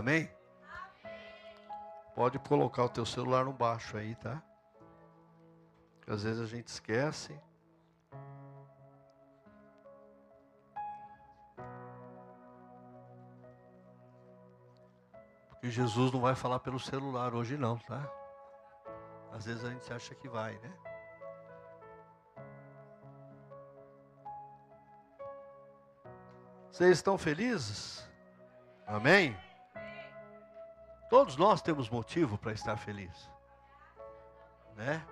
Amém? Pode colocar o teu celular no baixo aí, tá? Porque às vezes a gente esquece. Porque Jesus não vai falar pelo celular hoje não, tá? Às vezes a gente acha que vai, né? Vocês estão felizes? Amém? Todos nós temos motivo para estar felizes, né?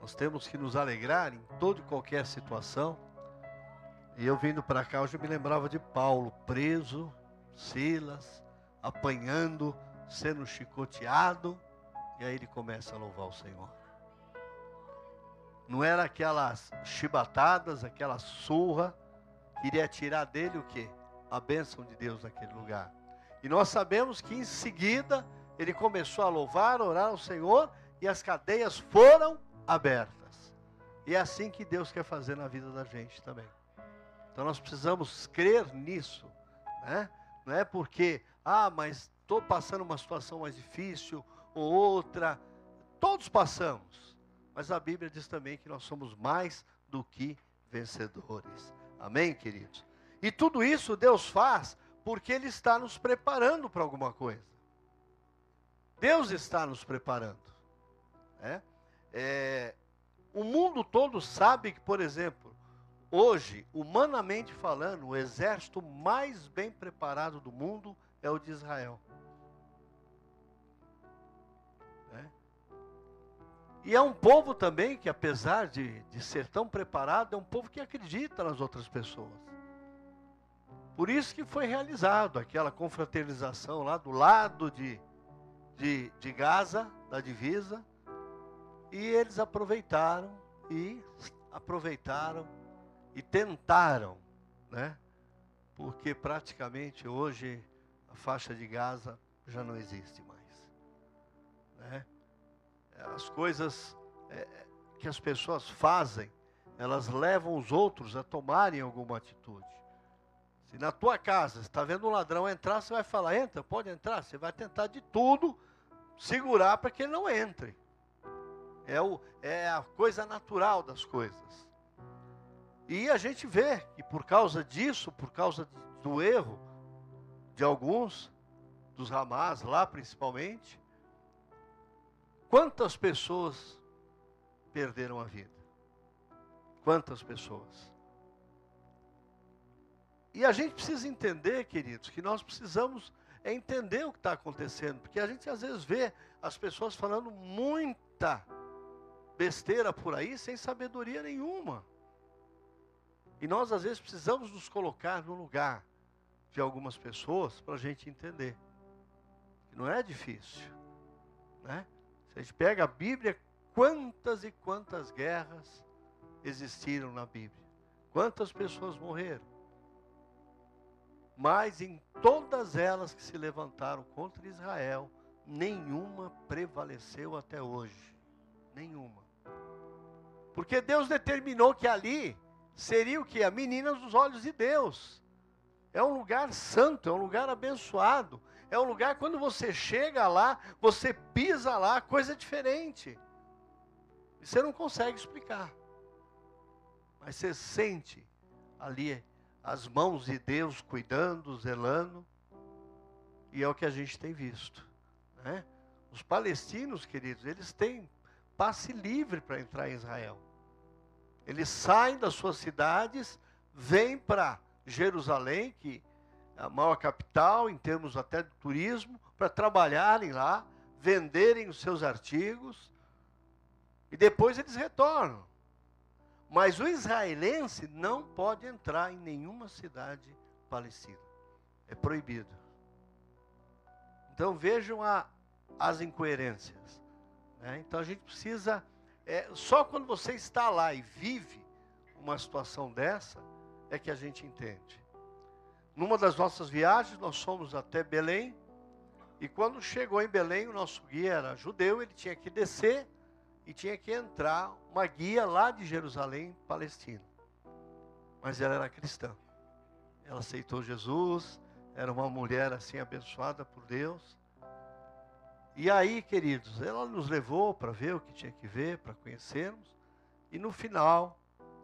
Nós temos que nos alegrar em toda e qualquer situação. E eu vindo para cá, hoje eu me lembrava de Paulo, preso, Silas, apanhando, sendo chicoteado. E aí ele começa a louvar o Senhor. Não era aquelas chibatadas, aquela surra, que iria tirar dele o quê? A bênção de Deus naquele lugar. E nós sabemos que em seguida ele começou a louvar, orar ao Senhor, e as cadeias foram abertas. E é assim que Deus quer fazer na vida da gente também. Então nós precisamos crer nisso, né? Não é porque, mas estou passando uma situação mais difícil, ou outra. Todos passamos. Mas a Bíblia diz também que nós somos mais do que vencedores. Amém, queridos? E tudo isso Deus faz porque Ele está nos preparando para alguma coisa. Deus está nos preparando, né? O mundo todo sabe que, por exemplo, hoje, humanamente falando, o exército mais bem preparado do mundo é o de Israel, né? E é um povo também que, apesar de ser tão preparado, é um povo que acredita nas outras pessoas. Por isso que foi realizado aquela confraternização lá do lado de Gaza, da divisa. E eles aproveitaram e tentaram, né? Porque praticamente hoje a faixa de Gaza já não existe mais, né? As coisas que as pessoas fazem, elas levam os outros a tomarem alguma atitude. Se na tua casa você está vendo um ladrão entrar, você vai falar, entra, pode entrar. Você vai tentar de tudo segurar para que ele não entre. É a coisa natural das coisas. E a gente vê que por causa disso, por causa do erro de alguns, dos Hamas lá principalmente, quantas pessoas perderam a vida? Quantas pessoas? E a gente precisa entender, queridos, que nós precisamos entender o que está acontecendo. Porque a gente às vezes vê as pessoas falando muita besteira por aí, sem sabedoria nenhuma. E nós às vezes precisamos nos colocar no lugar de algumas pessoas para a gente entender. Não é difícil, né? Se a gente pega a Bíblia, quantas e quantas guerras existiram na Bíblia? Quantas pessoas morreram? Mas em todas elas que se levantaram contra Israel, nenhuma prevaleceu até hoje. Nenhuma. Porque Deus determinou que ali seria o quê? A menina dos olhos de Deus. É um lugar santo, é um lugar abençoado. É um lugar, quando você chega lá, você pisa lá, coisa diferente. E você não consegue explicar. Mas você sente ali as mãos de Deus cuidando, zelando. E é o que a gente tem visto, né? Os palestinos, queridos, eles têm passe livre para entrar em Israel. Eles saem das suas cidades, vêm para Jerusalém, que é a maior capital em termos até de turismo, para trabalharem lá, venderem os seus artigos. E depois eles retornam. Mas o israelense não pode entrar em nenhuma cidade palestina. É proibido. Então vejam as incoerências, né? Então a gente precisa... só quando você está lá e vive uma situação dessa, é que a gente entende. Numa das nossas viagens, nós fomos até Belém. E quando chegou em Belém, o nosso guia era judeu, ele tinha que descer. E tinha que entrar uma guia lá de Jerusalém, Palestina. Mas ela era cristã. Ela aceitou Jesus, Era uma mulher assim abençoada por Deus. E aí, queridos, ela nos levou para ver o que tinha que ver, para conhecermos. E no final,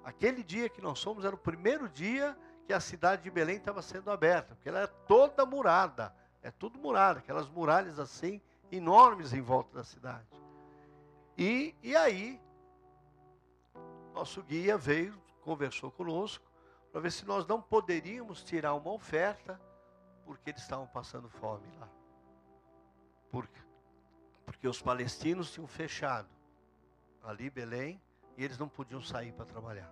aquele dia que nós fomos, era o primeiro dia que a cidade de Belém estava sendo aberta. Porque ela é toda murada, é tudo murada, aquelas muralhas assim, enormes em volta da cidade. E aí, nosso guia veio, conversou conosco, para ver se nós não poderíamos tirar uma oferta, porque eles estavam passando fome lá. Porque os palestinos tinham fechado ali Belém, e eles não podiam sair para trabalhar.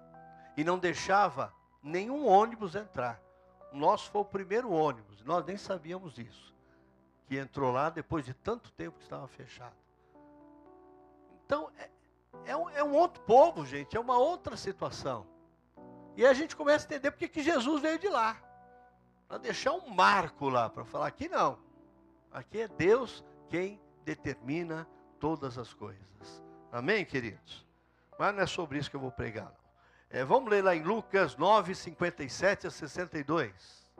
E não deixava nenhum ônibus entrar. O nosso foi o primeiro ônibus, nós nem sabíamos disso, que entrou lá depois de tanto tempo que estava fechado. Então, é um outro povo, gente, é uma outra situação. E aí a gente começa a entender porque que Jesus veio de lá, para deixar um marco lá, para falar aqui não. Aqui é Deus quem determina todas as coisas. Amém, queridos? Mas não é sobre isso que eu vou pregar, não. Vamos ler lá em Lucas 9, 57 a 62.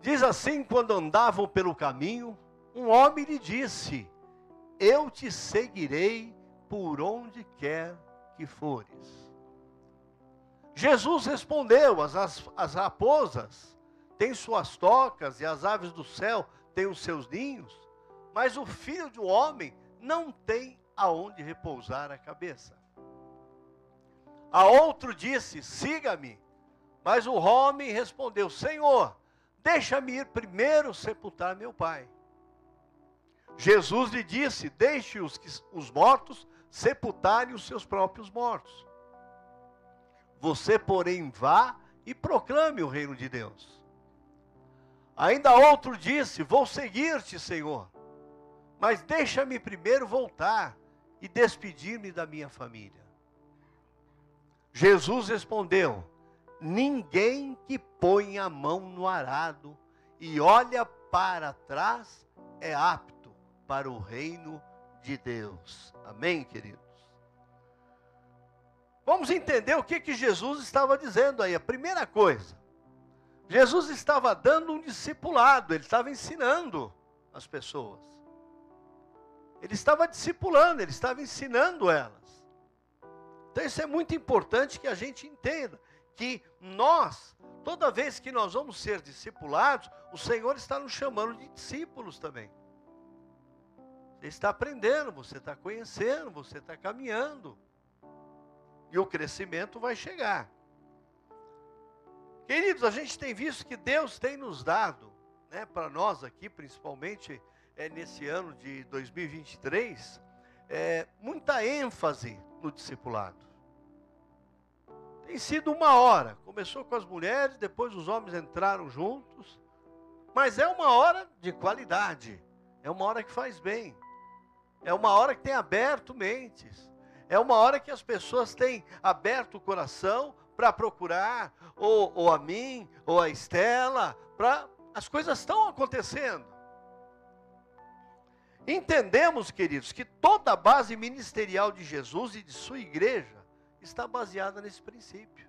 Diz assim: quando andavam pelo caminho, um homem lhe disse: eu te seguirei por onde quer que fores. Jesus respondeu: as raposas têm suas tocas e as aves do céu têm os seus ninhos, mas o filho do homem não tem aonde repousar a cabeça. A outro disse: siga-me. Mas o homem respondeu: Senhor, deixa-me ir primeiro sepultar meu pai. Jesus lhe disse: deixe os mortos sepultarem os seus próprios mortos. Você, porém, vá e proclame o reino de Deus. Ainda outro disse: vou seguir-te, Senhor, mas deixa-me primeiro voltar e despedir-me da minha família. Jesus respondeu: ninguém que põe a mão no arado e olha para trás é apto para o reino de Deus. Amém, queridos? Vamos entender o que Jesus estava dizendo aí. A primeira coisa, Jesus estava dando um discipulado, ele estava ensinando as pessoas. Ele estava discipulando, ele estava ensinando elas. Então isso é muito importante que a gente entenda, que nós, toda vez que nós vamos ser discipulados, o Senhor está nos chamando de discípulos também. Ele está aprendendo, você está conhecendo, você está caminhando. E o crescimento vai chegar. Queridos, a gente tem visto que Deus tem nos dado, né, para nós aqui, principalmente, nesse ano de 2023, muita ênfase no discipulado. Tem sido uma hora, começou com as mulheres, depois os homens entraram juntos, mas é uma hora de qualidade, é uma hora que faz bem, é uma hora que tem aberto mentes, é uma hora que as pessoas têm aberto o coração para procurar, ou a mim, ou a Estela, as coisas estão acontecendo. Entendemos, queridos, que toda a base ministerial de Jesus e de sua igreja está baseada nesse princípio.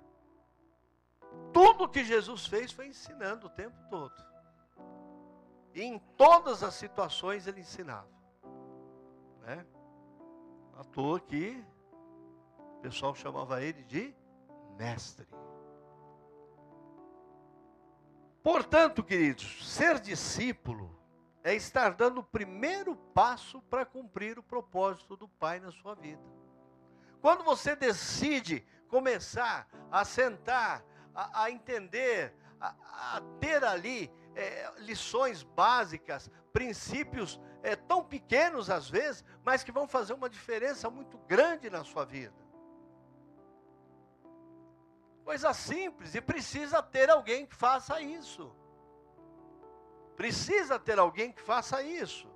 Tudo que Jesus fez foi ensinando o tempo todo. E em todas as situações ele ensinava. Né? À toa que o pessoal chamava ele de mestre. Portanto, queridos, ser discípulo é estar dando o primeiro passo para cumprir o propósito do Pai na sua vida. Quando você decide começar a sentar, a entender, a ter ali lições básicas, princípios tão pequenos às vezes, mas que vão fazer uma diferença muito grande na sua vida. Coisa simples, e precisa ter alguém que faça isso. Precisa ter alguém que faça isso.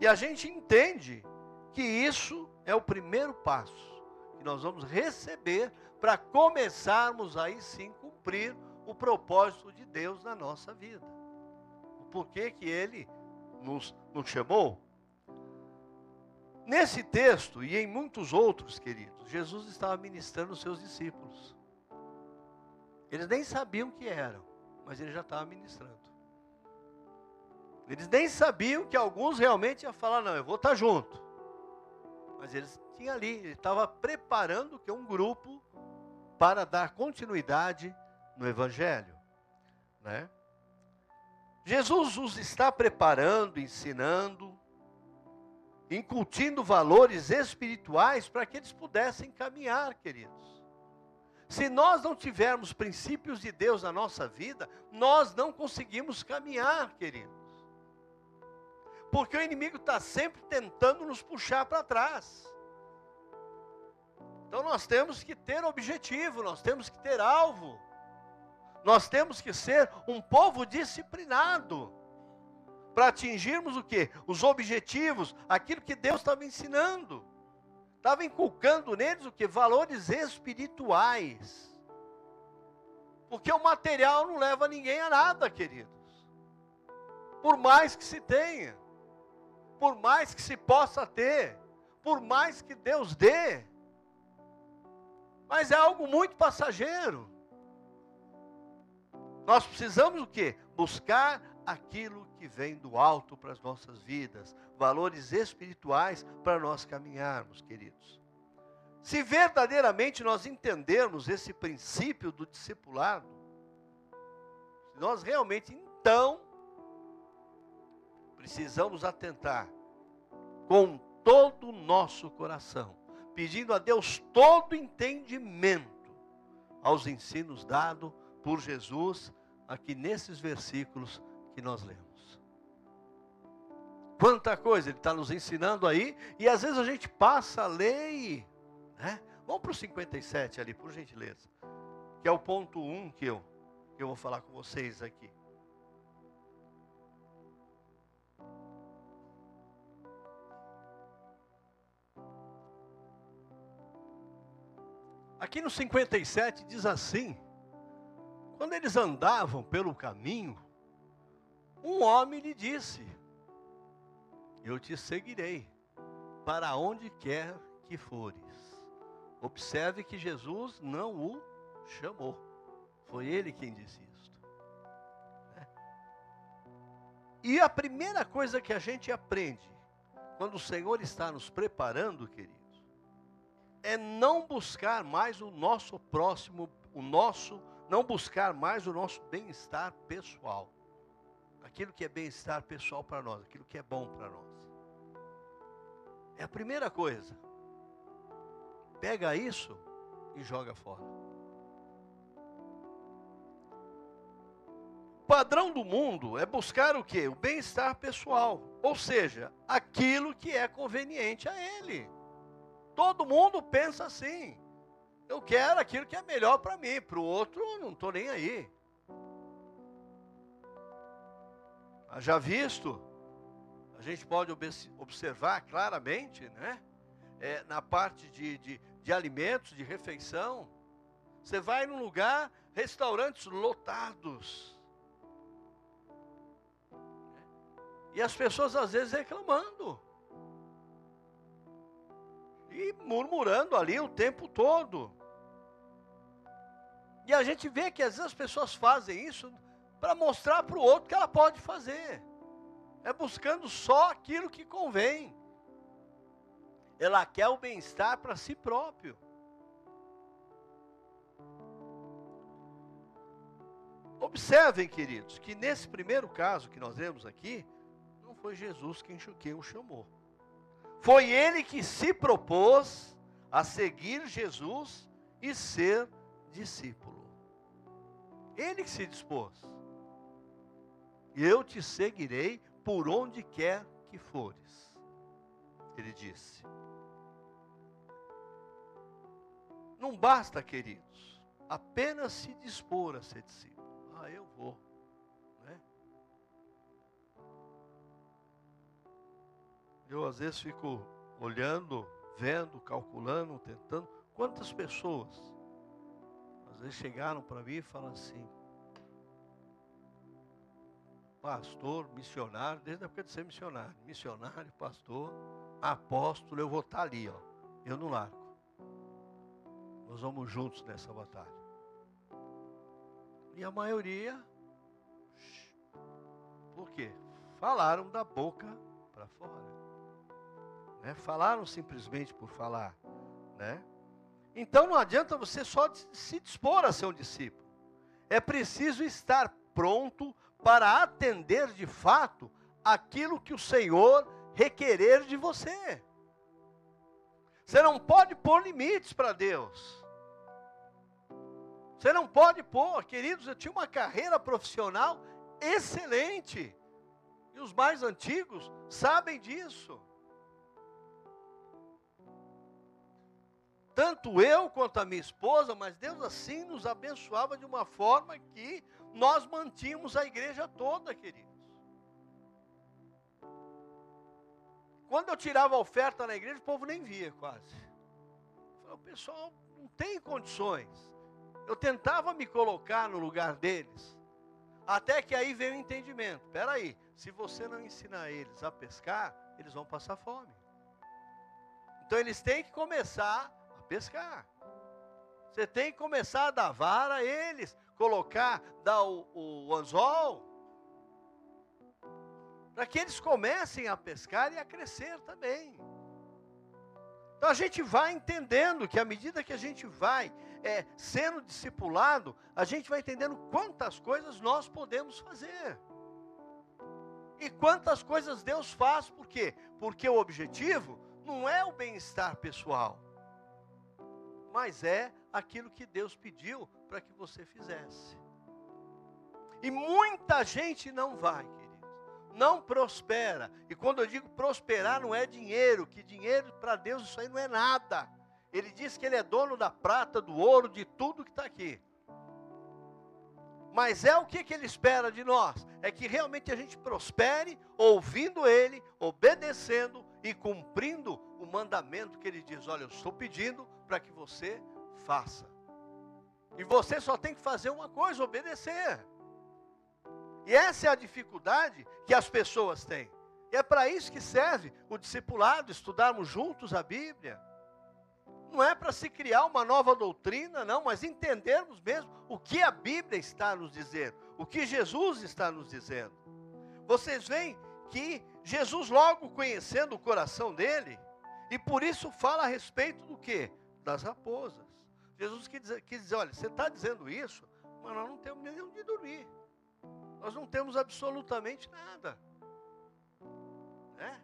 E a gente entende que isso é o primeiro passo que nós vamos receber para começarmos aí sim cumprir o propósito de Deus na nossa vida. O porquê que Ele nos chamou. Nesse texto e em muitos outros, queridos, Jesus estava ministrando os seus discípulos. Eles nem sabiam o que eram, mas ele já estava ministrando. Eles nem sabiam que alguns realmente iam falar, não, eu vou estar junto. Mas eles tinham ali, ele estava preparando um grupo para dar continuidade no Evangelho, né? Jesus os está preparando, ensinando, incutindo valores espirituais para que eles pudessem caminhar, queridos. Se nós não tivermos princípios de Deus na nossa vida, nós não conseguimos caminhar, queridos. Porque o inimigo está sempre tentando nos puxar para trás. Então nós temos que ter objetivo, nós temos que ter alvo. Nós temos que ser um povo disciplinado para atingirmos o quê? Os objetivos, aquilo que Deus estava ensinando. Estava inculcando neles o quê? Valores espirituais. Porque o material não leva ninguém a nada, queridos. Por mais que se tenha, por mais que se possa ter, por mais que Deus dê, mas é algo muito passageiro. Nós precisamos o quê? Buscar aquilo que vem do alto para as nossas vidas. Valores espirituais para nós caminharmos, queridos. Se verdadeiramente nós entendermos esse princípio do discipulado, nós realmente, então, precisamos atentar com todo o nosso coração, pedindo a Deus todo entendimento aos ensinos dados por Jesus, aqui nesses versículos que nós lemos. Quanta coisa ele está nos ensinando aí, e às vezes a gente passa a lei, né? Vamos para o 57 ali, por gentileza, que é o ponto 1 que eu vou falar com vocês aqui. Aqui no 57 diz assim: quando eles andavam pelo caminho, um homem lhe disse: eu te seguirei para onde quer que fores. Observe que Jesus não o chamou. Foi ele quem disse isso. E a primeira coisa que a gente aprende, quando o Senhor está nos preparando, queridos, é não buscar mais o nosso próximo, não buscar mais o nosso bem-estar pessoal. Aquilo que é bem-estar pessoal para nós, aquilo que é bom para nós. É a primeira coisa. Pega isso e joga fora. O padrão do mundo é buscar o quê? O bem-estar pessoal. Ou seja, aquilo que é conveniente a ele. Todo mundo pensa assim. Eu quero aquilo que é melhor para mim, para o outro não estou nem aí. Já visto, a gente pode observar claramente, né? Na parte de alimentos, de refeição. Você vai num lugar, restaurantes lotados. E as pessoas às vezes reclamando. E murmurando ali o tempo todo. E a gente vê que às vezes as pessoas fazem isso para mostrar para o outro que ela pode fazer. É buscando só aquilo que convém. Ela quer o bem-estar para si próprio. Observem, queridos, que nesse primeiro caso que nós vemos aqui, não foi Jesus quem o chamou. Foi ele que se propôs a seguir Jesus e ser discípulo. Ele que se dispôs. Eu te seguirei por onde quer que fores, ele disse. Não basta, queridos, apenas se dispor a ser discípulo. Ah, eu vou. Eu às vezes fico olhando, vendo, calculando, tentando. Quantas pessoas às vezes chegaram para mim e falam assim: pastor, missionário, desde a época de ser missionário, missionário, pastor, apóstolo, eu vou estar ali, ó. Eu não largo. Nós vamos juntos nessa batalha. E a maioria, por quê? Falaram da boca para fora, né? Falaram simplesmente por falar, né? Então não adianta você só se dispor a ser um discípulo. É preciso estar pronto para atender de fato aquilo que o Senhor requerer de você. Você não pode pôr limites para Deus. Você não pode pôr, queridos, eu tinha uma carreira profissional excelente. E os mais antigos sabem disso. Tanto eu quanto a minha esposa, mas Deus assim nos abençoava de uma forma que nós mantínhamos a igreja toda, queridos. Quando eu tirava a oferta na igreja, o povo nem via quase. Eu falava, o pessoal não tem condições. Eu tentava me colocar no lugar deles. Até que aí veio o entendimento. Espera aí, se você não ensinar eles a pescar, eles vão passar fome. Então eles têm que começar a pescar. Você tem que começar a dar vara a eles, colocar, dar o anzol, para que eles comecem a pescar e a crescer também. Então a gente vai entendendo que à medida que a gente vai sendo discipulado, a gente vai entendendo quantas coisas nós podemos fazer. E quantas coisas Deus faz, por quê? Porque o objetivo não é o bem-estar pessoal, mas é aquilo que Deus pediu para que você fizesse. E muita gente não vai, queridos, não prospera. E quando eu digo prosperar, não é dinheiro, que dinheiro para Deus isso aí não é nada. Ele diz que Ele é dono da prata, do ouro, de tudo que está aqui. Mas é o que Ele espera de nós? É que realmente a gente prospere, ouvindo Ele, obedecendo e cumprindo o mandamento que Ele diz. Olha, eu estou pedindo para que você faça. E você só tem que fazer uma coisa, obedecer. E essa é a dificuldade que as pessoas têm. E é para isso que serve o discipulado, estudarmos juntos a Bíblia. Não é para se criar uma nova doutrina, não, mas entendermos mesmo o que a Bíblia está nos dizendo, o que Jesus está nos dizendo. Vocês veem que Jesus, logo conhecendo o coração dele, e por isso fala a respeito do quê? Das raposas. Jesus quis dizer, olha, você está dizendo isso, mas nós não temos nem onde dormir. Nós não temos absolutamente nada. Né?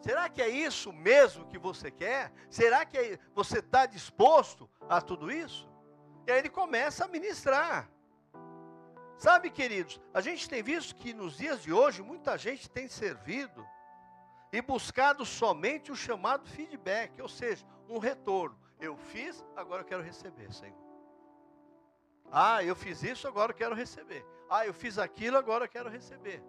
Será que é isso mesmo que você quer? Será que você está disposto a tudo isso? E aí ele começa a ministrar. Sabe, queridos, a gente tem visto que nos dias de hoje, muita gente tem servido e buscado somente o chamado feedback, ou seja, um retorno. Eu fiz, agora eu quero receber, Senhor. Ah, eu fiz isso, agora eu quero receber. Ah, eu fiz aquilo, agora eu quero receber.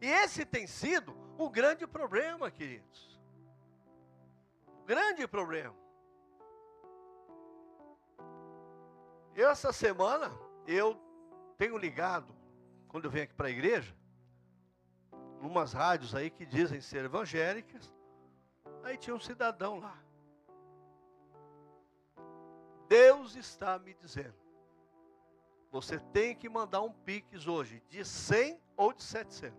E esse tem sido o grande problema, queridos. O grande problema. Eu, essa semana, eu tenho ligado, quando eu venho aqui para a igreja, umas rádios aí que dizem ser evangélicas, aí tinha um cidadão lá. Deus está me dizendo, você tem que mandar um Pix hoje, de 100 ou de 700.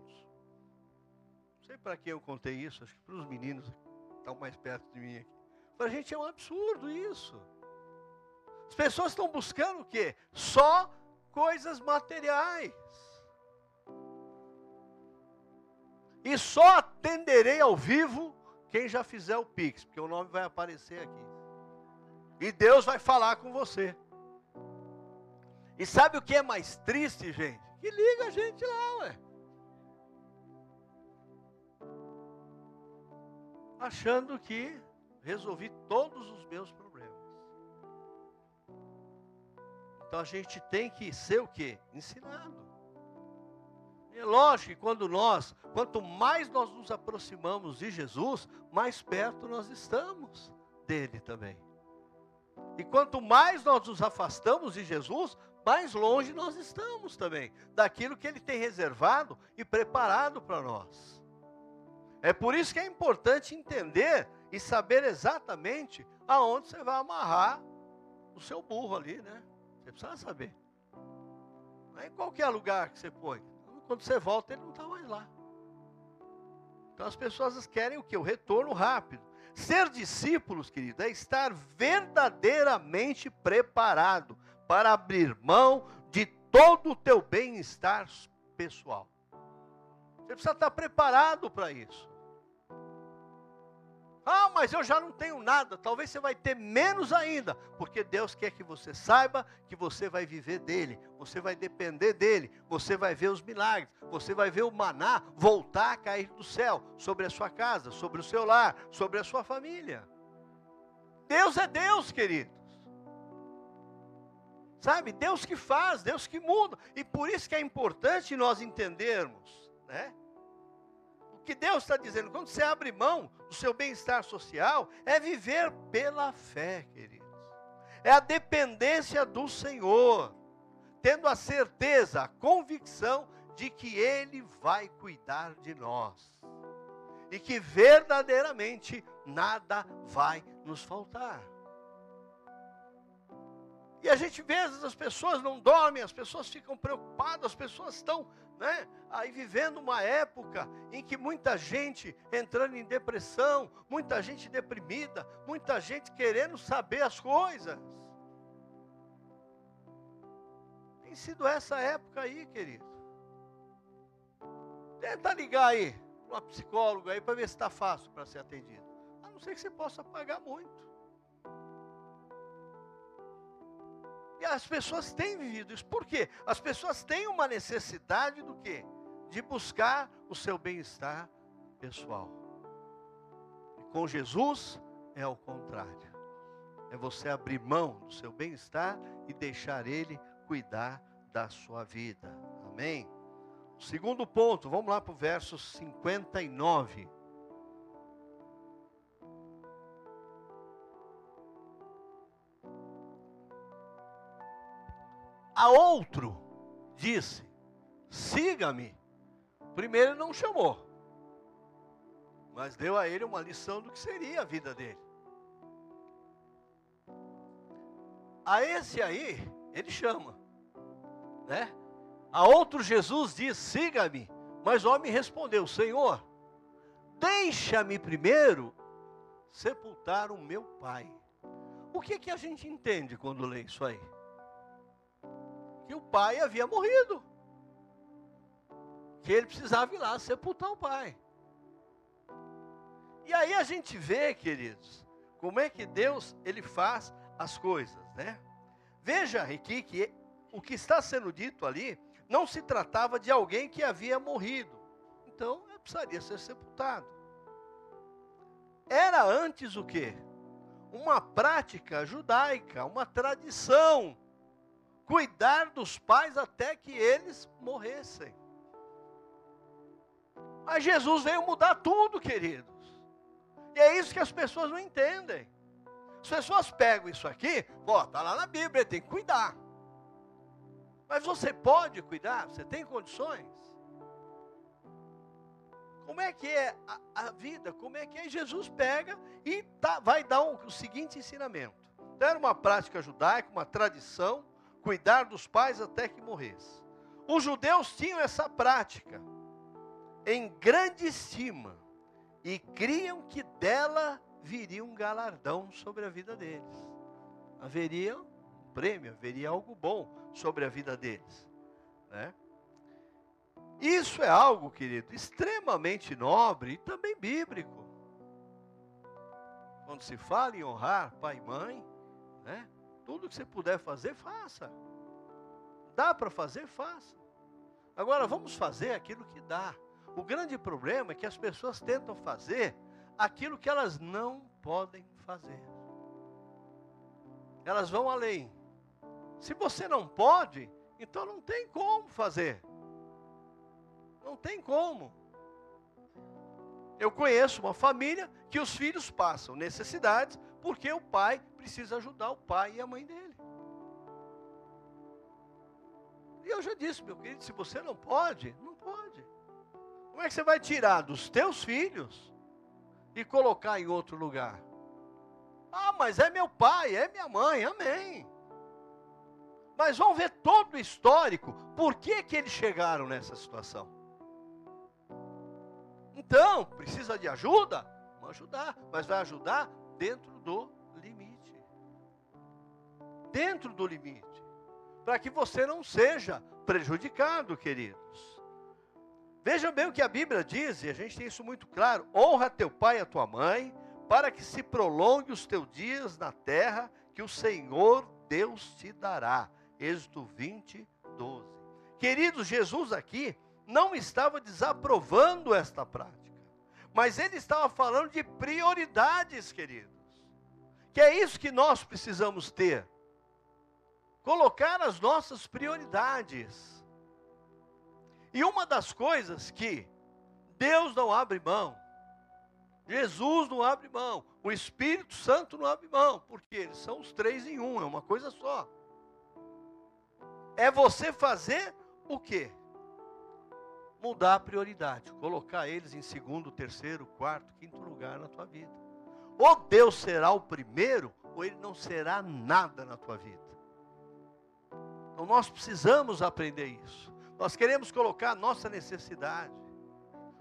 Não sei para quem eu contei isso, acho que para os meninos que estão mais perto de mim aqui. Para a gente é um absurdo isso. As pessoas estão buscando o quê? Só coisas materiais. E só atenderei ao vivo quem já fizer o Pix, porque o nome vai aparecer aqui. E Deus vai falar com você. E sabe o que é mais triste, gente? Que liga a gente lá, ué. Achando que resolvi todos os meus problemas. Então a gente tem que ser o quê? Ensinado. É lógico que quanto mais nós nos aproximamos de Jesus, mais perto nós estamos dele também. E quanto mais nós nos afastamos de Jesus, mais longe nós estamos também daquilo que ele tem reservado e preparado para nós. É por isso que é importante entender e saber exatamente aonde você vai amarrar o seu burro ali, né? Você precisa saber. Não é em qualquer lugar que você põe. Quando você volta, ele não está mais lá. Então as pessoas querem o quê? O retorno rápido. Ser discípulos, querido, é estar verdadeiramente preparado para abrir mão de todo o teu bem-estar pessoal. Você precisa estar preparado para isso. Ah, mas eu já não tenho nada. Talvez você vai ter menos ainda, porque Deus quer que você saiba que você vai viver dEle, você vai depender dEle, você vai ver os milagres, você vai ver o maná voltar a cair do céu, sobre a sua casa, sobre o seu lar, sobre a sua família. Deus é Deus, queridos. Sabe, Deus que faz, Deus que muda. E por isso que é importante nós entendermos, né? Que Deus está dizendo, quando você abre mão do seu bem-estar social, é viver pela fé, queridos. É a dependência do Senhor, tendo a certeza, a convicção de que Ele vai cuidar de nós. E que verdadeiramente nada vai nos faltar. E a gente vê, as pessoas não dormem, as pessoas ficam preocupadas, as pessoas estão... né? Aí vivendo uma época em que muita gente entrando em depressão, muita gente deprimida, muita gente querendo saber as coisas. Tem sido essa época aí, querido. Tenta ligar aí para uma psicóloga aí para ver se está fácil para ser atendido. A não ser que você possa pagar muito. E as pessoas têm vivido isso. Por quê? As pessoas têm uma necessidade do quê? De buscar o seu bem-estar pessoal. E com Jesus é o contrário. É você abrir mão do seu bem-estar e deixar Ele cuidar da sua vida. Amém? O segundo ponto, vamos lá para o verso 59. A outro disse, siga-me. Primeiro ele não chamou, mas deu a ele uma lição do que seria a vida dele. A esse aí, ele chama, né? A outro Jesus diz, siga-me. Mas o homem respondeu, Senhor, deixa-me primeiro sepultar o meu pai. O que que a gente entende quando lê isso aí? Que o pai havia morrido, que ele precisava ir lá sepultar o pai. E aí a gente vê, queridos, como é que Deus, ele faz as coisas, né? Veja aqui que o que está sendo dito ali, não se tratava de alguém que havia morrido, então precisaria ser sepultado. Era antes o quê? Uma prática judaica, uma tradição, cuidar dos pais até que eles morressem. Mas Jesus veio mudar tudo, queridos. E é isso que as pessoas não entendem. As pessoas pegam isso aqui, ó, está lá na Bíblia, tem que cuidar. Mas você pode cuidar? Você tem condições? Como é que é a vida? Como é que é? Jesus pega e vai dar o seguinte ensinamento. Então, era uma prática judaica, uma tradição, cuidar dos pais até que morresse. Os judeus tinham essa prática em grande estima e criam que dela viria um galardão sobre a vida deles. Haveria um prêmio, haveria algo bom sobre a vida deles, né? Isso é algo, querido, extremamente nobre e também bíblico. Quando se fala em honrar pai e mãe, né? Tudo que você puder fazer, faça. Dá para fazer, faça. Agora, vamos fazer aquilo que dá. O grande problema é que as pessoas tentam fazer aquilo que elas não podem fazer. Elas vão além. Se você não pode, então não tem como fazer. Não tem como. Eu conheço uma família que os filhos passam necessidades, porque o pai precisa ajudar o pai e a mãe dele. E eu já disse, meu querido, se você não pode, não pode. Como é que você vai tirar dos teus filhos e colocar em outro lugar? Ah, mas é meu pai, é minha mãe, amém. Mas vão ver todo o histórico, por que que eles chegaram nessa situação. Então, precisa de ajuda? Vamos ajudar, mas vai ajudar dentro do limite. Dentro do limite. Para que você não seja prejudicado, queridos. Vejam bem o que a Bíblia diz, e a gente tem isso muito claro. Honra teu pai e a tua mãe, para que se prolongue os teus dias na terra, que o Senhor Deus te dará. Êxodo 20, 12. Queridos, Jesus aqui não estava desaprovando esta prática, mas ele estava falando de prioridades, queridos. Que é isso que nós precisamos ter. Colocar as nossas prioridades. E uma das coisas que Deus não abre mão, Jesus não abre mão, o Espírito Santo não abre mão, porque eles são os três em um, é uma coisa só. É você fazer o quê? Mudar a prioridade, colocar eles em segundo, terceiro, quarto, quinto lugar na tua vida. Ou Deus será o primeiro, ou ele não será nada na tua vida. Então nós precisamos aprender isso. Nós queremos colocar a nossa necessidade.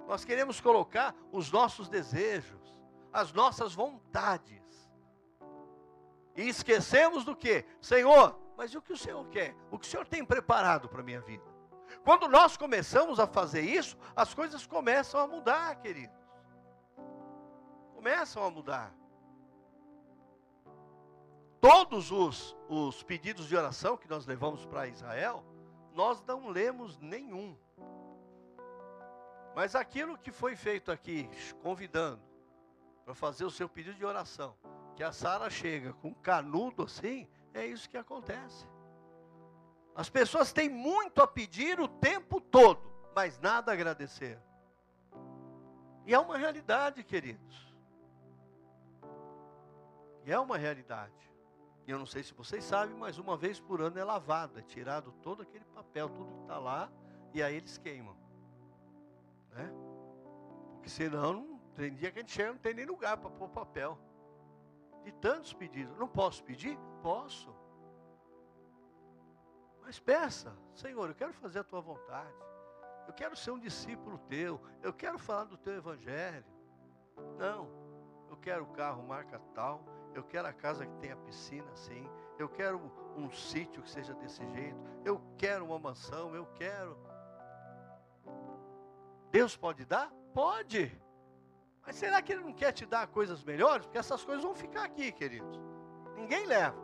Nós queremos colocar os nossos desejos, as nossas vontades. E esquecemos do quê? Senhor, mas o que o Senhor quer? O que o Senhor tem preparado para a minha vida? Quando nós começamos a fazer isso, as coisas começam a mudar, queridos. Começam a mudar. Todos os pedidos de oração que nós levamos para Israel, nós não lemos nenhum. Mas aquilo que foi feito aqui, convidando para fazer o seu pedido de oração, que a Sara chega com um canudo assim, é isso que acontece. As pessoas têm muito a pedir o tempo todo, mas nada a agradecer. E é uma realidade, queridos. E é uma realidade. E eu não sei se vocês sabem, mas uma vez por ano é lavado, é tirado todo aquele papel, tudo que está lá, e aí eles queimam. Né? Porque senão, tem dia que a gente chega, não tem nem lugar para pôr papel. De tantos pedidos. Não posso pedir? Posso. Mas peça, Senhor, eu quero fazer a tua vontade. Eu quero ser um discípulo teu. Eu quero falar do teu evangelho. Não, eu quero o carro marca tal. Eu quero a casa que tenha piscina assim. Eu quero um sítio que seja desse jeito. Eu quero uma mansão, eu quero... Deus pode dar? Pode. Mas será que Ele não quer te dar coisas melhores? Porque essas coisas vão ficar aqui, queridos. Ninguém leva.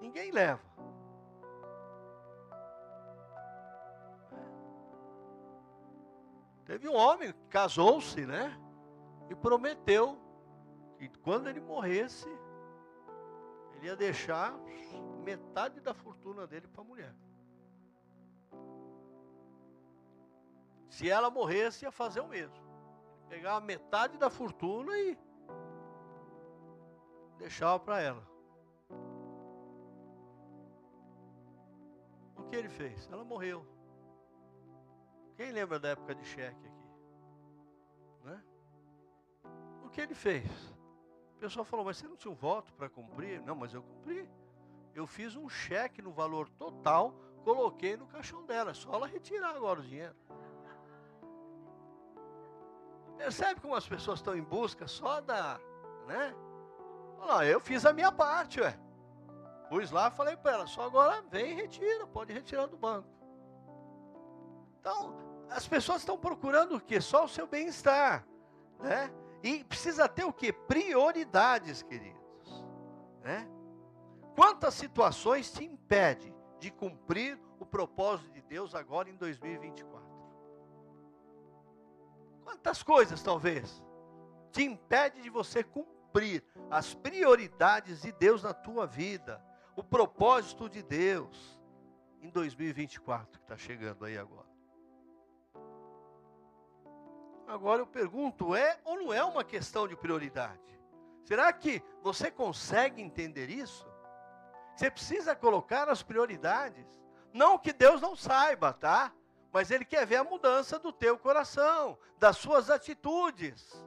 Ninguém leva. Teve um homem que casou-se, né? E prometeu que quando ele morresse, ele ia deixar metade da fortuna dele para a mulher. Se ela morresse, ia fazer o mesmo. Pegava metade da fortuna e deixava para ela. O que ele fez? Ela morreu. Quem lembra da época de cheque aqui? Né? O que ele fez? O pessoal falou, mas você não tinha um voto para cumprir? Não, mas eu cumpri. Eu fiz um cheque no valor total, coloquei no caixão dela. É só ela retirar agora o dinheiro. Percebe como as pessoas estão em busca só da, né? Olha, eu fiz a minha parte, ué. Pus lá, falei para ela, só agora vem e retira, pode retirar do banco. Então, as pessoas estão procurando o quê? Só o seu bem-estar, né? E precisa ter o quê? Prioridades, queridos, né? Quantas situações te impedem de cumprir o propósito de Deus agora em 2024? Quantas coisas, talvez, te impede de você cumprir as prioridades de Deus na tua vida, o propósito de Deus em 2024, que está chegando aí agora. Agora eu pergunto, é ou não é uma questão de prioridade? Será que você consegue entender isso? Você precisa colocar as prioridades, não que Deus não saiba, tá? Mas Ele quer ver a mudança do teu coração, das suas atitudes.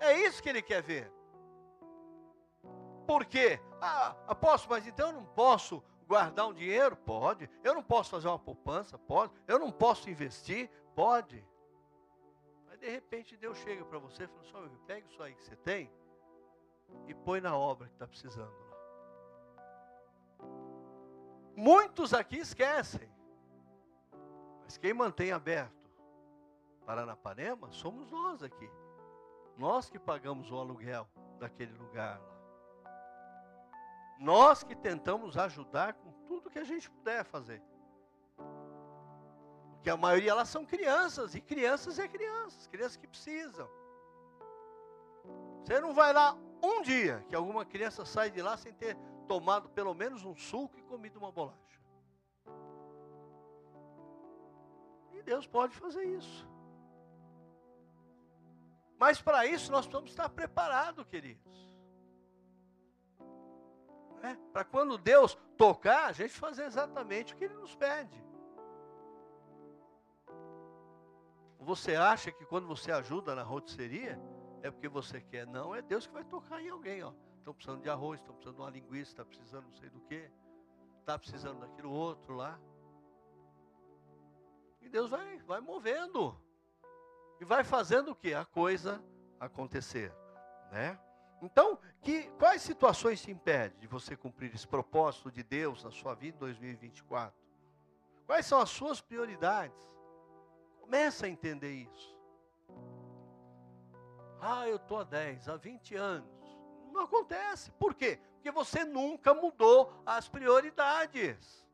É isso que Ele quer ver. Por quê? Ah, posso, mas então eu não posso guardar um dinheiro? Pode. Eu não posso fazer uma poupança? Pode. Eu não posso investir? Pode. Mas de repente Deus chega para você e fala, só pega isso aí que você tem e põe na obra que está precisando. Muitos aqui esquecem. Mas quem mantém aberto Paranapanema somos nós aqui. Nós que pagamos o aluguel daquele lugar lá. Nós que tentamos ajudar com tudo que a gente puder fazer. Porque a maioria lá são crianças, e crianças é crianças, crianças que precisam. Você não vai lá um dia que alguma criança sai de lá sem ter tomado pelo menos um suco e comido uma bolacha. E Deus pode fazer isso. Mas para isso nós precisamos estar preparados, queridos. Para quando Deus tocar, a gente fazer exatamente o que Ele nos pede. Você acha que quando você ajuda na rotisseria, é porque você quer? Não, é Deus que vai tocar em alguém. Ó. Estão precisando de arroz, estão precisando de uma linguiça, está precisando não sei do que, está precisando daquilo outro lá. E Deus vai movendo. E vai fazendo o quê? A coisa acontecer, né? Então, quais situações te impedem de você cumprir esse propósito de Deus na sua vida em 2024? Quais são as suas prioridades? Começa a entender isso. Ah, eu estou há 10, há 20 anos. Não acontece. Por quê? Porque você nunca mudou as prioridades.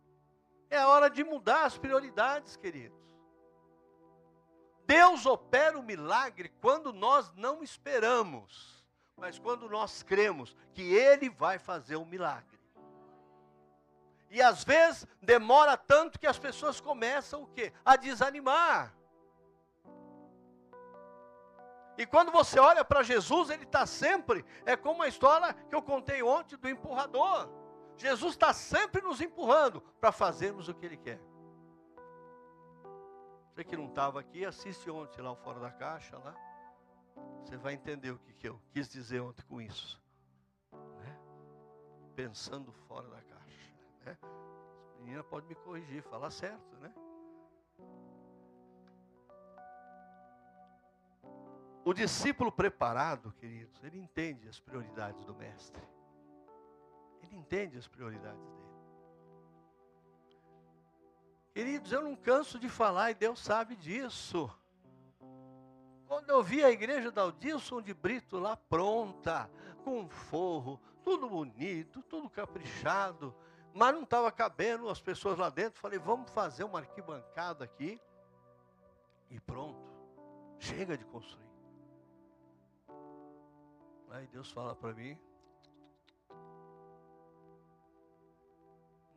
É a hora de mudar as prioridades, queridos. Deus opera o milagre quando nós não esperamos. Mas quando nós cremos que Ele vai fazer um milagre. E às vezes demora tanto que as pessoas começam o quê? A desanimar. E quando você olha para Jesus, Ele está sempre, é como a história que eu contei ontem do empurrador. Jesus está sempre nos empurrando para fazermos o que Ele quer. Você que não estava aqui, assiste ontem lá o Fora da Caixa lá. Você vai entender o que eu quis dizer ontem com isso, né? Pensando fora da caixa, né? A menina pode me corrigir, falar certo, né? O discípulo preparado, queridos, ele entende as prioridades do mestre. Ele entende as prioridades dele. Queridos, eu não canso de falar e Deus sabe disso. Quando eu vi a igreja da Odilson de Brito lá pronta, com forro, tudo bonito, tudo caprichado, mas não estava cabendo as pessoas lá dentro, falei, vamos fazer uma arquibancada aqui e pronto, chega de construir. Aí Deus fala para mim,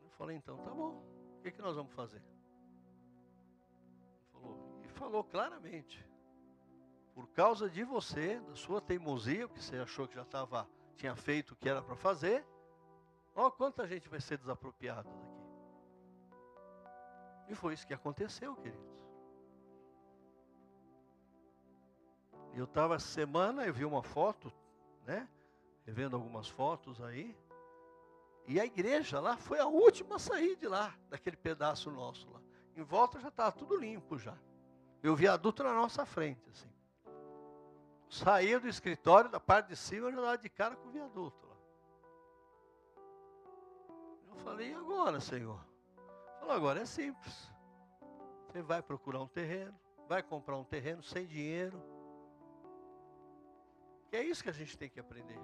eu falei, então tá bom, o que nós vamos fazer? Ele falou claramente, por causa de você, da sua teimosia, porque você achou que já tinha feito o que era para fazer, ó, quanta gente vai ser desapropriada daqui. E foi isso que aconteceu, queridos. Eu estava essa semana, eu vi uma foto, né, revendo algumas fotos aí, e a igreja lá foi a última a sair de lá, daquele pedaço nosso lá. Em volta já estava tudo limpo já. Eu vi adulto na nossa frente, assim. Saía do escritório, da parte de cima, eu já estava de cara com o viaduto lá. Eu falei, e agora, Senhor? Falou, agora é simples. Você vai procurar um terreno, vai comprar um terreno sem dinheiro. E é isso que a gente tem que aprender.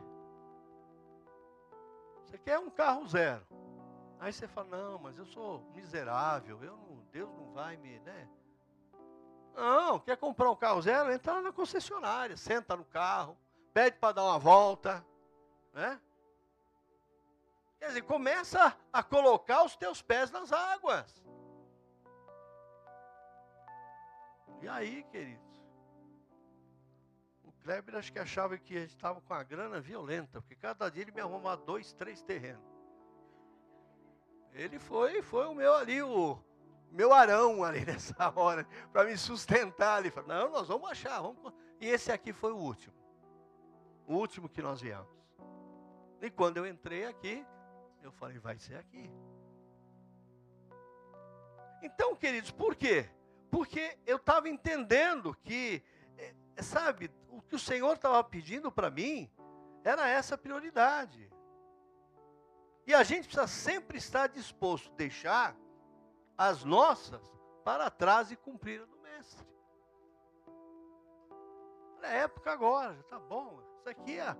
Você quer um carro zero. Aí você fala, não, mas eu sou miserável, Deus não vai me, né? Não, quer comprar um carro zero? Entra lá na concessionária, senta no carro, pede para dar uma volta, né? Quer dizer, começa a colocar os teus pés nas águas. E aí, queridos? O Kleber acho que achava que a gente estava com a grana violenta, porque cada dia ele me arrumava 2, 3 terrenos. Ele foi o meu ali, meu arão ali nessa hora, para me sustentar ali. Falei, não, nós vamos achar. E esse aqui foi o último que nós viemos. E quando eu entrei aqui, eu falei, vai ser aqui. Então, queridos, por quê? Porque eu estava entendendo que, sabe, o que o Senhor estava pedindo para mim era essa prioridade. E a gente precisa sempre estar disposto a deixar as nossas para trás e cumprir a do Mestre. Olha a época agora, já está bom. Isso aqui é a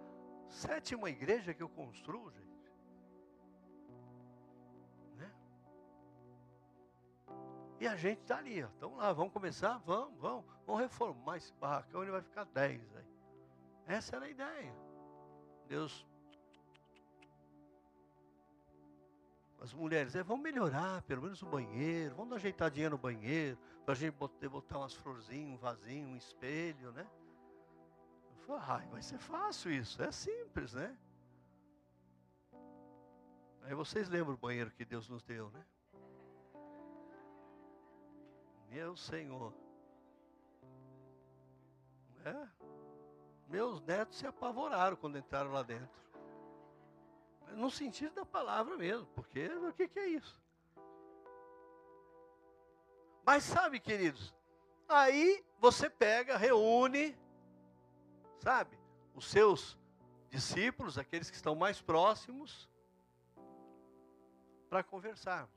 7ª igreja que eu construo, gente. E a gente está ali, ó. Então lá, vamos começar? Vamos reformar esse barracão, ele vai ficar 10 aí. Essa era a ideia. Deus, as mulheres, vamos melhorar, pelo menos o banheiro, vamos dar ajeitadinha no banheiro, para a gente poder botar umas florzinhas, um vasinho, um espelho, né? Eu falei, ai, vai ser fácil isso, é simples, né? Aí vocês lembram o banheiro que Deus nos deu, né? Meu Senhor, né? Meus netos se apavoraram quando entraram lá dentro, no sentido da palavra mesmo, porque o que é isso? Mas sabe, queridos, aí você pega, reúne, sabe, os seus discípulos, aqueles que estão mais próximos, para conversarmos.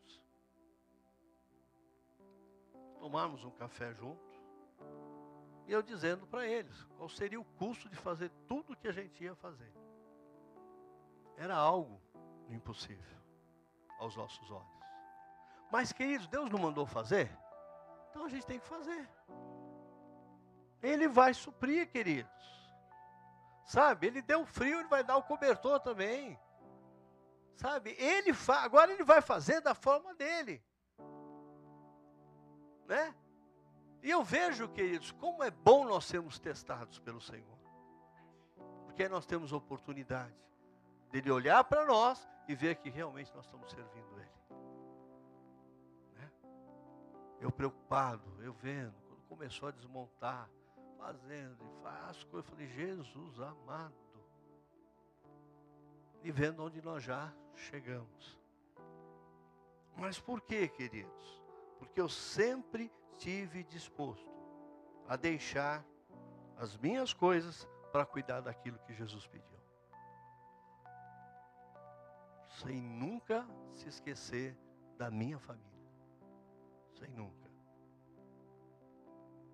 Tomarmos um café juntos, e eu dizendo para eles qual seria o custo de fazer tudo o que a gente ia fazer. Era algo impossível aos nossos olhos. Mas, queridos, Deus não mandou fazer, então a gente tem que fazer. Ele vai suprir, queridos. Sabe, Ele deu frio, Ele vai dar o cobertor também. Sabe, Ele faz, agora Ele vai fazer da forma dEle. Né? E eu vejo, queridos, como é bom nós sermos testados pelo Senhor. Porque aí nós temos a oportunidade dele olhar para nós e ver que realmente nós estamos servindo Ele. Né? Eu preocupado, eu vendo, quando começou a desmontar, fazendo, e faz coisa, eu falei, Jesus amado. E vendo onde nós já chegamos. Mas por que, queridos? Porque eu sempre estive disposto a deixar as minhas coisas para cuidar daquilo que Jesus pediu. Sem nunca se esquecer da minha família. Sem nunca.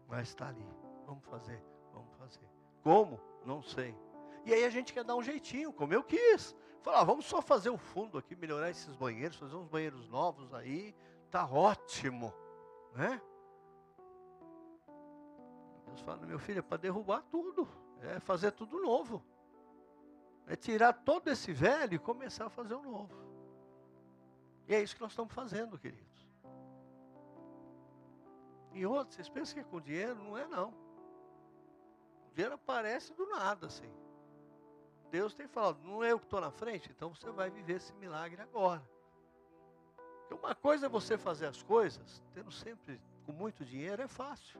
Mas está ali. Vamos fazer, vamos fazer. Como? Não sei. E aí a gente quer dar um jeitinho, como eu quis. Falar, vamos só fazer o fundo aqui, melhorar esses banheiros, fazer uns banheiros novos aí. Está ótimo, né? Deus fala, meu filho, é para derrubar tudo, é fazer tudo novo, é tirar todo esse velho e começar a fazer o novo. E é isso que nós estamos fazendo, queridos. E outros, vocês pensam que é com dinheiro? Não é, não. O dinheiro aparece do nada, assim. Deus tem falado, não é eu que estou na frente, então você vai viver esse milagre agora. Então, uma coisa é você fazer as coisas, tendo sempre com muito dinheiro, é fácil.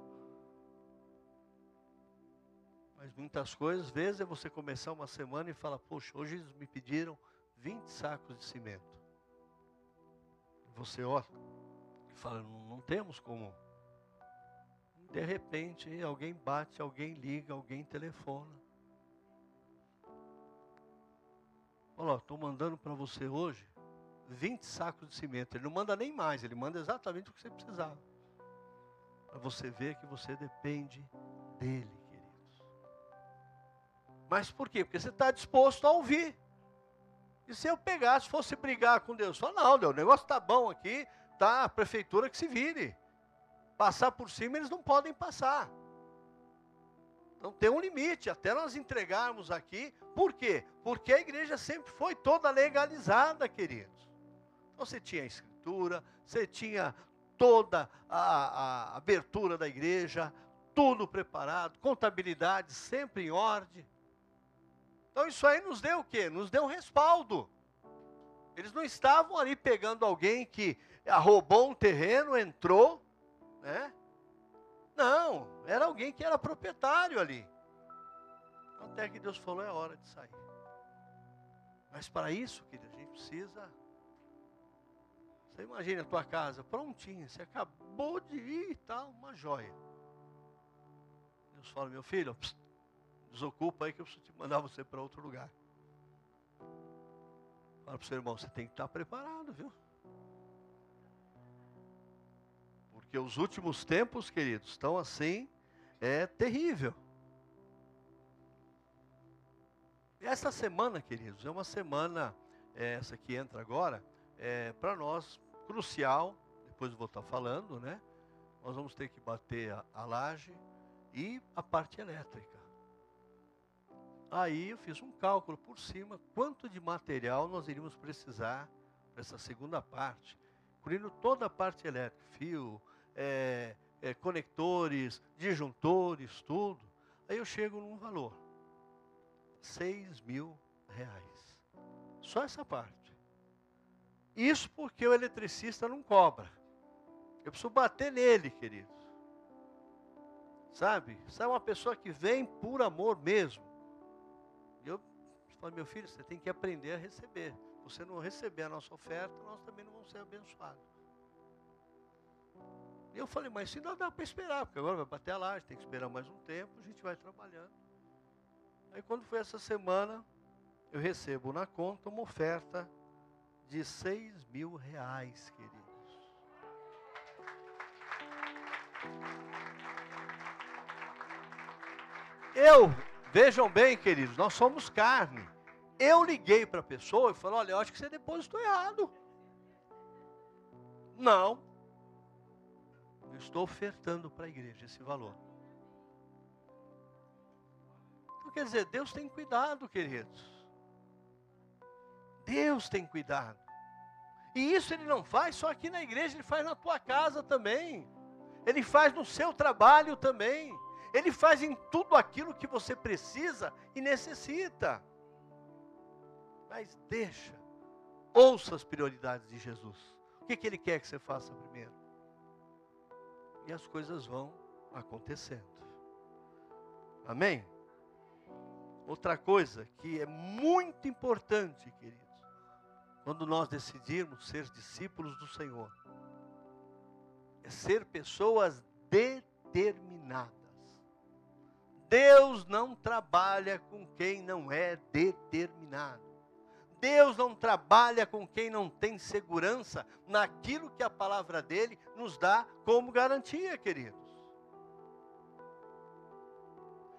Mas muitas coisas, às vezes, é você começar uma semana e falar, poxa, hoje eles me pediram 20 sacos de cimento. Você olha e fala, não temos como. De repente, alguém bate, alguém liga, alguém telefona. Olha, estou mandando para você hoje 20 sacos de cimento. Ele não manda nem mais, ele manda exatamente o que você precisava. Para você ver que você depende dele, queridos. Mas por quê? Porque você está disposto a ouvir. E se eu pegasse, fosse brigar com Deus, só não, Deus, o negócio está bom aqui, tá, a prefeitura que se vire. Passar por cima, eles não podem passar. Então tem um limite, até nós entregarmos aqui. Por quê? Porque a igreja sempre foi toda legalizada, queridos. Você tinha a escritura, você tinha toda a abertura da igreja, tudo preparado, contabilidade sempre em ordem. Então isso aí nos deu o quê? Nos deu um respaldo. Eles não estavam ali pegando alguém que roubou um terreno, entrou, né? Não, era alguém que era proprietário ali. Até que Deus falou, é hora de sair. Mas para isso, querido, a gente precisa... Você imagina a tua casa prontinha, você acabou de ir e tal, uma joia. Deus fala, meu filho, pss, desocupa aí que eu preciso te mandar você para outro lugar. Fala para o seu irmão, você tem que estar preparado, viu? Porque os últimos tempos, queridos, estão assim, é terrível. E essa semana, queridos, é uma semana, essa que entra agora, para nós, crucial, depois eu vou estar falando, né? Nós vamos ter que bater a laje e a parte elétrica. Aí eu fiz um cálculo por cima, quanto de material nós iríamos precisar para essa segunda parte, incluindo toda a parte elétrica, fio, conectores, disjuntores, tudo. Aí eu chego num valor, R$6.000. Só essa parte. Isso porque o eletricista não cobra. Eu preciso bater nele, querido. Sabe? Isso é uma pessoa que vem por amor mesmo. Eu falo, meu filho, você tem que aprender a receber. Se você não receber a nossa oferta, nós também não vamos ser abençoados. E eu falei, mas se não dá para esperar, porque agora vai bater a laje, tem que esperar mais um tempo, a gente vai trabalhando. Aí quando foi essa semana, eu recebo na conta uma oferta de R$6.000, queridos. Vejam bem, queridos, nós somos carne. Eu liguei para a pessoa e falei, olha, eu acho que você depositou errado. Não. Eu estou ofertando para a igreja esse valor. Então, quer dizer, Deus tem cuidado, queridos. Deus tem cuidado. E isso Ele não faz só aqui na igreja, Ele faz na tua casa também. Ele faz no seu trabalho também. Ele faz em tudo aquilo que você precisa e necessita. Mas deixa, ouça as prioridades de Jesus. O que que Ele quer que você faça primeiro? E as coisas vão acontecendo. Amém? Outra coisa que é muito importante, queridos, quando nós decidirmos ser discípulos do Senhor, é ser pessoas determinadas. Deus não trabalha com quem não é determinado. Deus não trabalha com quem não tem segurança naquilo que a palavra dele nos dá como garantia, queridos.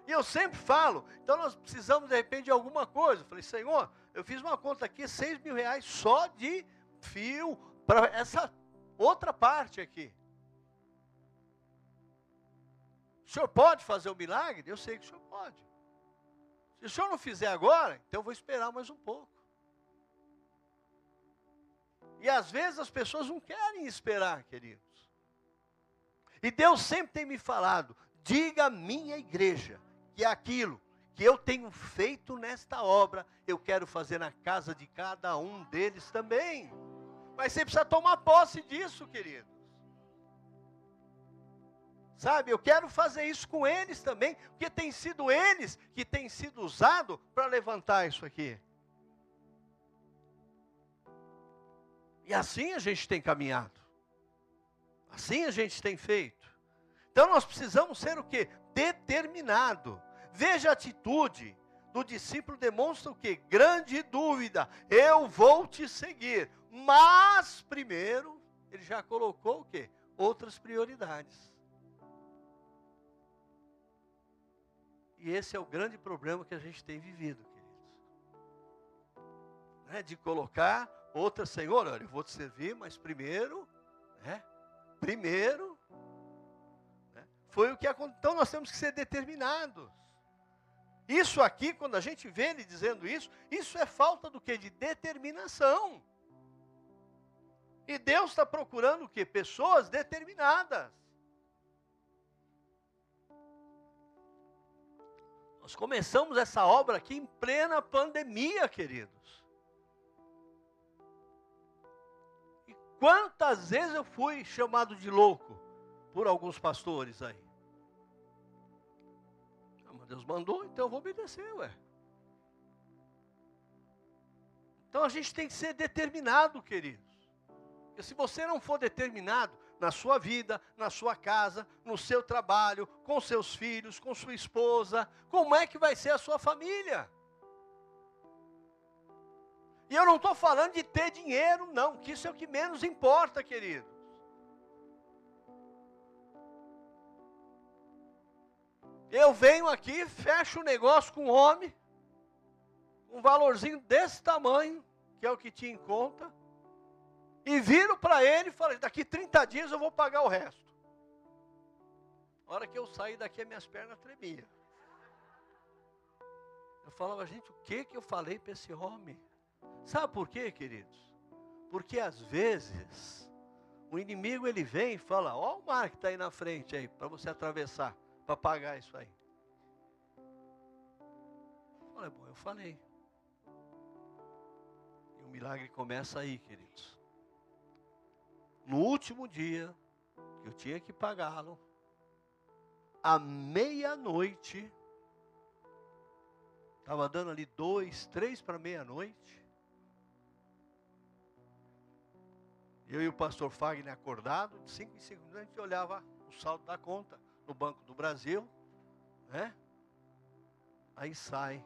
E eu sempre falo, então nós precisamos de repente de alguma coisa. Eu falei, Senhor, eu fiz uma conta aqui, R$6.000 só de fio para essa outra parte aqui. O Senhor pode fazer o milagre? Eu sei que o Senhor pode. Se o Senhor não fizer agora, então eu vou esperar mais um pouco. E às vezes as pessoas não querem esperar, queridos. E Deus sempre tem me falado, diga à minha igreja, que aquilo que eu tenho feito nesta obra, eu quero fazer na casa de cada um deles também. Mas você precisa tomar posse disso, queridos. Sabe, eu quero fazer isso com eles também, porque tem sido eles que têm sido usados para levantar isso aqui. E assim a gente tem caminhado. Assim a gente tem feito. Então nós precisamos ser o quê? Determinado. Veja a atitude do discípulo demonstra o quê? Grande dúvida. Eu vou te seguir. Mas primeiro, ele já colocou o quê? Outras prioridades. E esse é o grande problema que a gente tem vivido, queridos. Né? De colocar... Outra, Senhor, olha, eu vou te servir, mas primeiro, foi o que aconteceu. Então nós temos que ser determinados. Isso aqui, quando a gente vê ele dizendo isso, isso é falta do quê? De determinação. E Deus está procurando o quê? Pessoas determinadas. Nós começamos essa obra aqui em plena pandemia, queridos. Quantas vezes eu fui chamado de louco por alguns pastores aí? Ah, mas Deus mandou, então eu vou obedecer, ué. Então a gente tem que ser determinado, queridos. Porque se você não for determinado na sua vida, na sua casa, no seu trabalho, com seus filhos, com sua esposa, como é que vai ser a sua família? E eu não estou falando de ter dinheiro, não, que isso é o que menos importa, queridos. Eu venho aqui, fecho o negócio com um homem, um valorzinho desse tamanho, que é o que tinha em conta, e viro para ele e falo, daqui 30 dias eu vou pagar o resto. A hora que eu saí daqui, minhas pernas tremiam. Eu falava, gente, o que que eu falei para esse homem? Sabe por quê, queridos? Porque às vezes o inimigo ele vem e fala, ó o mar que está aí na frente aí, para você atravessar, para pagar isso aí. Olha, bom, eu falei. E o milagre começa aí, queridos. No último dia, que eu tinha que pagá-lo, à meia-noite, estava dando ali 2, 3 para meia-noite, eu e o pastor Fagner acordado, de 5 em 5 minutos, a gente olhava o saldo da conta, no Banco do Brasil, né? Aí sai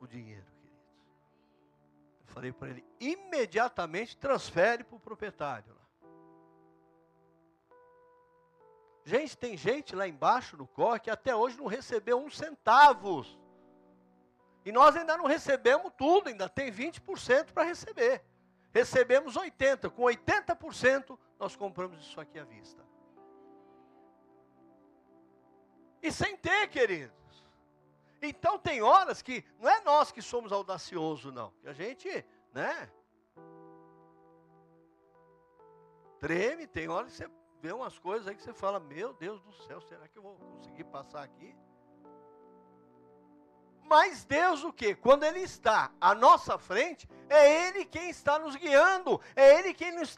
o dinheiro, queridos. Eu falei para ele, imediatamente transfere para o proprietário lá. Gente, tem gente lá embaixo no corre que até hoje não recebeu 1 centavo. E nós ainda não recebemos tudo, ainda tem 20% para receber. Recebemos 80%, com 80% nós compramos isso aqui à vista. E sem ter, queridos. Então tem horas que não é nós que somos audaciosos, não. Que a gente, né? Treme, tem horas que você vê umas coisas aí que você fala, meu Deus do céu, será que eu vou conseguir passar aqui? Mas Deus o quê? Quando Ele está à nossa frente, é Ele quem está nos guiando, é Ele quem nos está